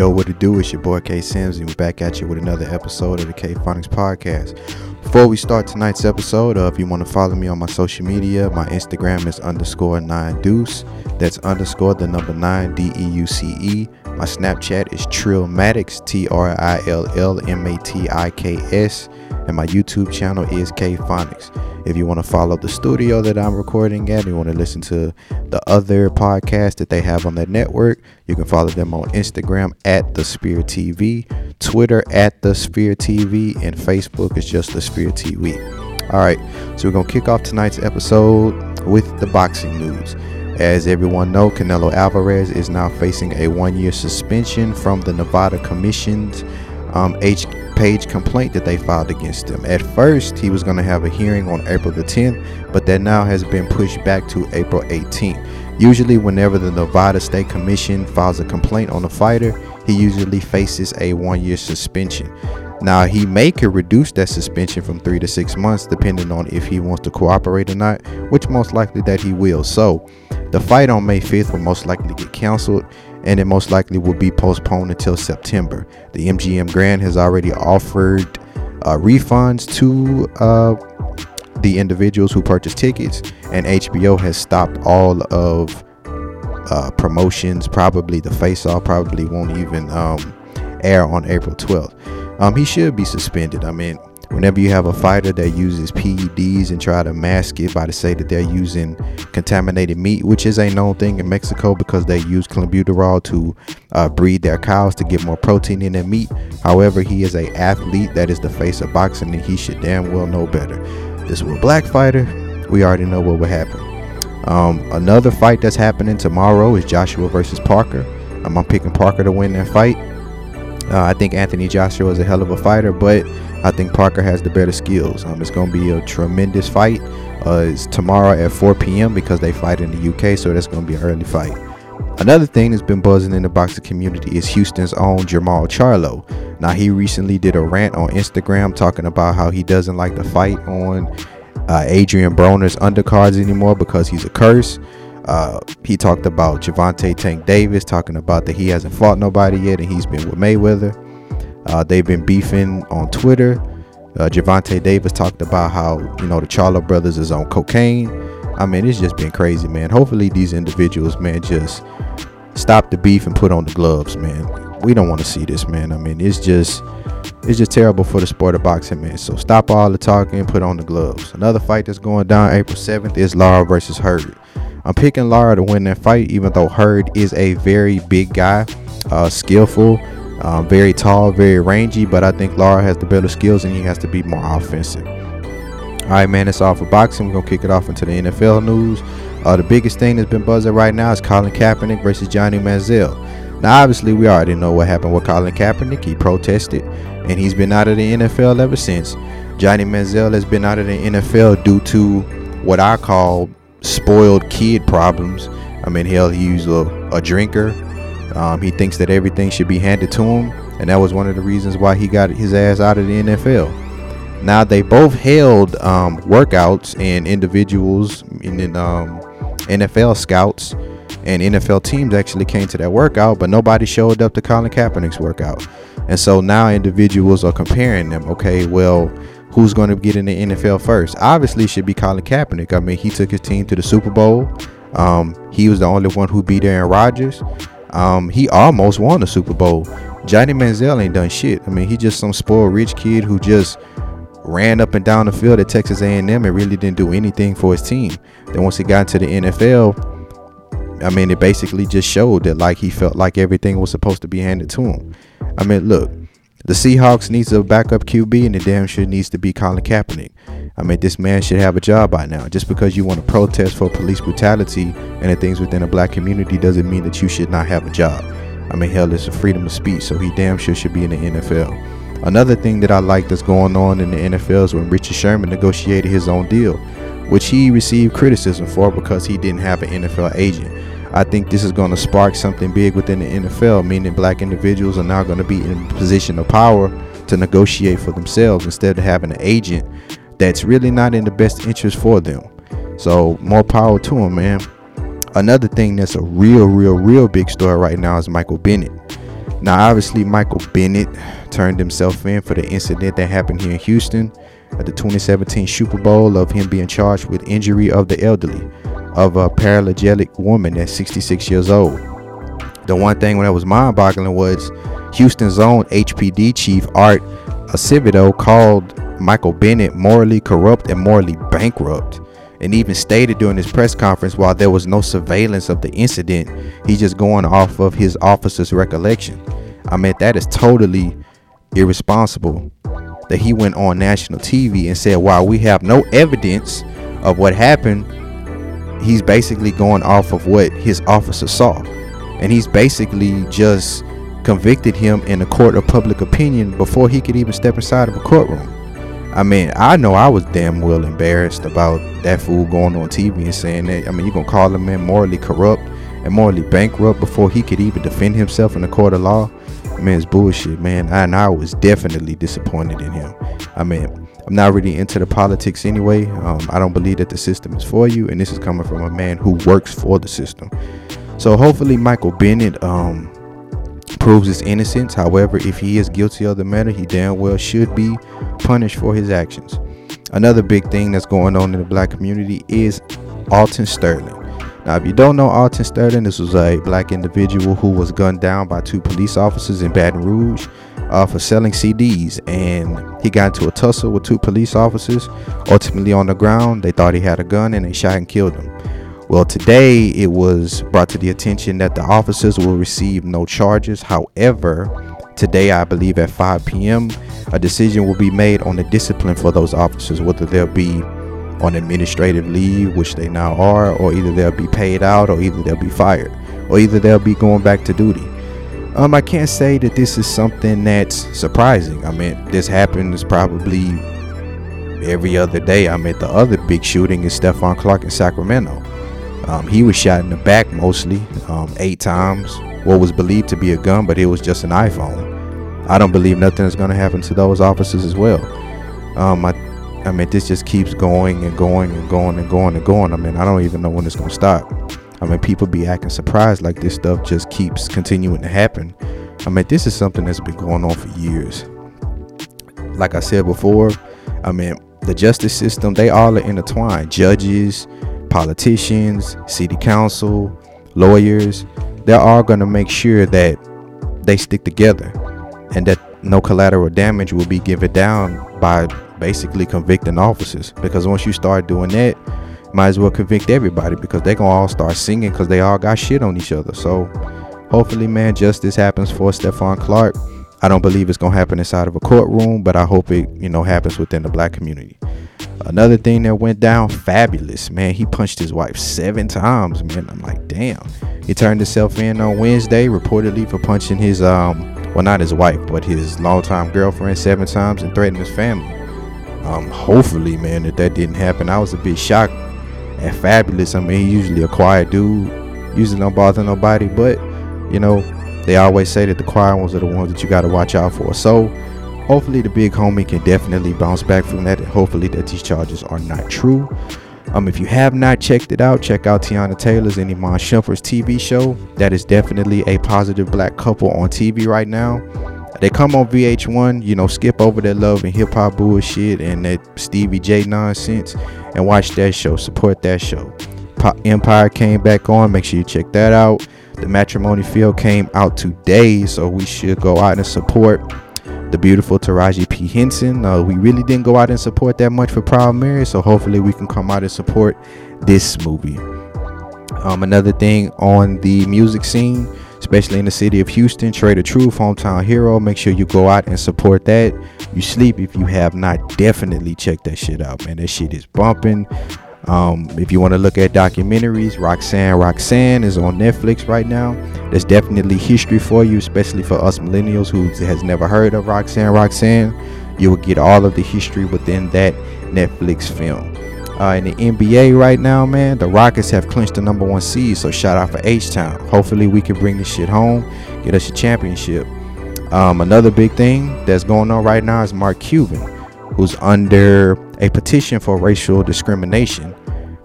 Yo, what it do? It's your boy K-Sims, and we're back at you with another episode of the K-Phonics podcast. Before we start tonight's episode, if you want to follow me on my social media, my Instagram is _9deuce. That's _9DEUCE. My Snapchat is Trillmatics, TRILLMATIKS. And my YouTube channel is K-Phonics. If you want to follow the studio that I'm recording at, you want to listen to the other podcasts that they have on that network, you can follow them on Instagram at TheSphere TV, Twitter at TheSphere TV, and Facebook is just TheSphere TV. All right, so we're going to kick off tonight's episode with the boxing news. As everyone knows, Canelo Alvarez is now facing a 1-year suspension from the Nevada Commission's Page complaint that they filed against him. At first, he was going to have a hearing on April the 10th, but that now has been pushed back to April 18th. Usually, whenever the Nevada State Commission files a complaint on a fighter, he usually faces a 1-year suspension. Now, he may could reduce that suspension from 3 to 6 months, depending on if he wants to cooperate or not, which most likely that he will. So, the fight on May 5th will most likely get canceled, and it most likely will be postponed until September. The MGM Grand has already offered refunds to the individuals who purchased tickets, and HBO has stopped all of promotions. Probably the face-off probably won't even air on April 12th. He should be suspended. I mean, whenever you have a fighter that uses PEDs and try to mask it by to say that they're using contaminated meat, which is a known thing in Mexico because they use clenbuterol to breed their cows to get more protein in their meat. However, he is an athlete that is the face of boxing, and he should damn well know better. This was a black fighter. We already know what would happen. Another fight that's happening tomorrow is Joshua versus Parker. I'm picking Parker to win that fight. I think Anthony Joshua is a hell of a fighter, but I think Parker has the better skills. It's going to be a tremendous fight. It's tomorrow at 4 p.m. because they fight in the UK, so that's going to be an early fight. Another thing that's been buzzing in the boxing community is Houston's own Jamal Charlo. Now, he recently did a rant on Instagram talking about how he doesn't like to fight on Adrian Broner's undercards anymore because he's a curse. He talked about Gervonta Tank Davis, talking about that he hasn't fought nobody yet and he's been with Mayweather. They've been beefing on Twitter. Gervonta Davis talked about how, you know, the Charlo brothers is on cocaine. I mean, it's just been crazy, man. Hopefully these individuals, man, just stop the beef and put on the gloves, man. We don't want to see this, man. I mean, it's just terrible for the sport of boxing, man. So stop all the talking and put on the gloves. Another fight that's going down April 7th is Lara versus Hurd. I'm picking Lara to win that fight, even though Hurd is a very big guy, skillful, very tall, very rangy. But I think Lara has the better skills and he has to be more offensive. All right, man, that's all for boxing. We're going to kick it off into the NFL news. The biggest thing that's been buzzing right now is Colin Kaepernick versus Johnny Manziel. Now, obviously, we already know what happened with Colin Kaepernick. He protested, and he's been out of the NFL ever since. Johnny Manziel has been out of the NFL due to what I call spoiled kid problems. I mean, hell, he's a drinker. He thinks that everything should be handed to him, and that was one of the reasons why he got his ass out of the NFL. Now, they both held workouts, and individuals and NFL scouts and NFL teams actually came to that workout, but nobody showed up to Colin Kaepernick's workout. And so now individuals are comparing them. Okay, well, who's going to get in the NFL first? Obviously, it should be Colin Kaepernick. I mean, he took his team to the Super Bowl. He was the only one who beat Aaron Rodgers. He almost won the Super Bowl. Johnny Manziel ain't done shit. I mean, he just some spoiled rich kid who just ran up and down the field at Texas A&M and really didn't do anything for his team. Then once he got into the NFL, I mean, it basically just showed that, like, he felt like everything was supposed to be handed to him. I mean, look, the Seahawks needs a backup QB, and the damn shit needs to be Colin Kaepernick. I mean, this man should have a job by now. Just because you want to protest for police brutality and the things within the black community doesn't mean that you should not have a job. I mean, hell, it's a freedom of speech, so he damn sure should be in the NFL. Another thing that I like that's going on in the NFL is when Richard Sherman negotiated his own deal, which he received criticism for because he didn't have an NFL agent. I think this is going to spark something big within the NFL, meaning black individuals are now going to be in a position of power to negotiate for themselves instead of having an agent that's really not in the best interest for them. So more power to him, man. Another thing that's a real big story right now is Michael Bennett. Now, obviously, Michael Bennett turned himself in for the incident that happened here in Houston at the 2017 Super Bowl, of him being charged with injury of the elderly of a paraplegic woman at 66 years old. The one thing that was mind-boggling was Houston's own HPD chief, Art Acevedo, called Michael Bennett morally corrupt and morally bankrupt, and even stated during his press conference, while there was no surveillance of the incident, he's just going off of his officer's recollection. I mean, that is totally irresponsible that he went on national TV and said, while we have no evidence of what happened, he's basically going off of what his officer saw. And he's basically just convicted him in a court of public opinion before he could even step inside of a courtroom. I mean, I know I was damn well embarrassed about that fool going on TV and saying that. I mean, you're going to call him in morally corrupt and morally bankrupt before he could even defend himself in a court of law? I mean, it's bullshit, man. And I was definitely disappointed in him. I mean, I'm not really into the politics anyway. I don't believe that the system is for you, and this is coming from a man who works for the system. So hopefully Michael Bennett proves his innocence. However, if he is guilty of the matter, he damn well should be punished for his actions. Another big thing that's going on in the black community is Alton Sterling. Now, if you don't know Alton Sterling, this was a black individual who was gunned down by two police officers in Baton Rouge for selling CDs, and he got into a tussle with two police officers. Ultimately, on the ground, they thought he had a gun and they shot and killed him. Well, today it was brought to the attention that the officers will receive no charges. However, today, I believe at 5 p.m., a decision will be made on the discipline for those officers, whether they'll be on administrative leave, which they now are, or either they'll be paid out, or either they'll be fired, or either they'll be going back to duty. I can't say that this is something that's surprising. I mean, this happens probably every other day. I mean, the other big shooting is Stephon Clark in Sacramento. He was shot in the back mostly, 8 times, what was believed to be a gun, but it was just an iPhone. I don't believe nothing is going to happen to those officers as well. I mean, this just keeps going and going and going and going and going. I mean, I don't even know when it's going to stop. I mean, people be acting surprised like this stuff just keeps continuing to happen. I mean, this is something that's been going on for years. Like I said before, I mean, the justice system, they all are intertwined. Judges, politicians, city council, lawyers, they're all going to make sure that they stick together and that no collateral damage will be given down by basically convicting officers. Because once you start doing that, might as well convict everybody, because they're gonna all start singing because they all got shit on each other. So hopefully, man, justice happens for Stephon Clark. I don't believe it's gonna happen inside of a courtroom, but I hope it, you know, happens within the black community. Another thing that went down, Fabulous, man, he punched his wife 7 times, man. I'm like, damn. He turned himself in on Wednesday, reportedly for punching his well, not his wife, but his longtime girlfriend 7 times and threatened his family. Hopefully, man, that didn't happen. I was a bit shocked at Fabulous. I mean, he's usually a quiet dude, usually don't bother nobody, but you know, they always say that the quiet ones are the ones that you got to watch out for. So hopefully the big homie can definitely bounce back from that, and hopefully that these charges are not true. If you have not checked it out, check out Tiana Taylor's and Iman Shumpert's TV show. That is definitely a positive black couple on TV right now. They come on VH1, you know, skip over that love and hip hop bullshit and that Stevie J nonsense and watch that show. Support that show. Empire came back on. Make sure you check that out. The Matrimony Field came out today, so we should go out and support the beautiful Taraji P. Henson. We really didn't go out and support that much for Proud Mary, so hopefully we can come out and support this movie. Another thing on the music scene, especially in the city of Houston, Trey the Truth, Hometown Hero. Make sure you go out and support that. You Sleep, if you have not, definitely check that shit out, man. That shit is bumping. If you want to look at documentaries, Roxanne is on Netflix right now. There's definitely history for you, especially for us millennials who has never heard of Roxanne. You will get all of the history within that Netflix film. In the NBA right now, man, the Rockets have clinched the number 1 seed, so shout out for H-Town. Hopefully we can bring this shit home, get us a championship. Another big thing that's going on right now is Mark Cuban, who's under a petition for racial discrimination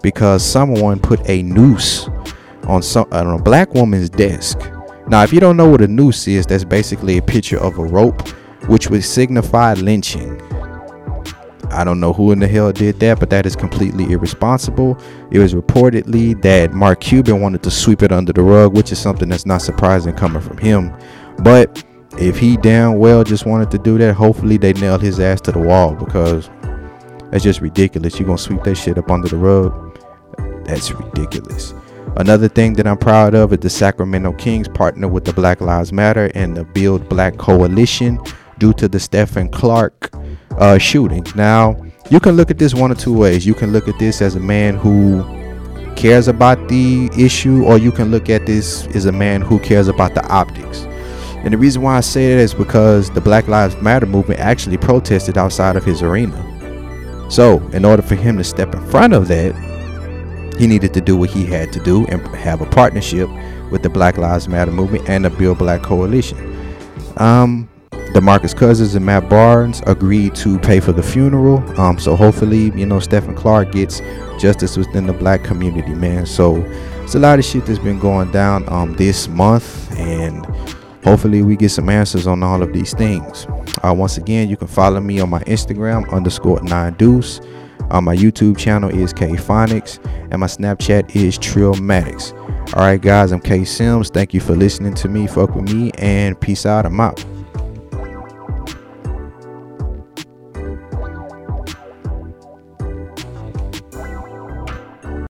because someone put a noose on a black woman's desk Now, if you don't know what a noose is, that's basically a picture of a rope, which would signify lynching. I don't know who in the hell did that, but that is completely irresponsible. It was reportedly that Mark Cuban wanted to sweep it under the rug, which is something that's not surprising coming from him. But if he damn well just wanted to do that, hopefully they nailed his ass to the wall, because that's just ridiculous. You're gonna sweep that shit up under the rug? That's ridiculous. Another thing that I'm proud of is the Sacramento Kings partner with the Black Lives Matter and the Build Black Coalition due to the Stephon Clark shooting. Now, you can look at this one of two ways. You can look at this as a man who cares about the issue, or you can look at this as a man who cares about the optics. And the reason why I say that is because the Black Lives Matter movement actually protested outside of his arena. So, in order for him to step in front of that, he needed to do what he had to do and have a partnership with the Black Lives Matter movement and the Build Black Coalition. DeMarcus Cousins and Matt Barnes agreed to pay for the funeral. So hopefully, you know, Stephon Clark gets justice within the black community, man. So it's a lot of shit that's been going down this month, and hopefully we get some answers on all of these things. Once again, you can follow me on my Instagram _9deuce. My YouTube channel is K-Phonics, and my Snapchat is Trillmatics. All right, guys, I'm K-Sims. Thank you for listening to me. Fuck with me, and peace out. I'm out.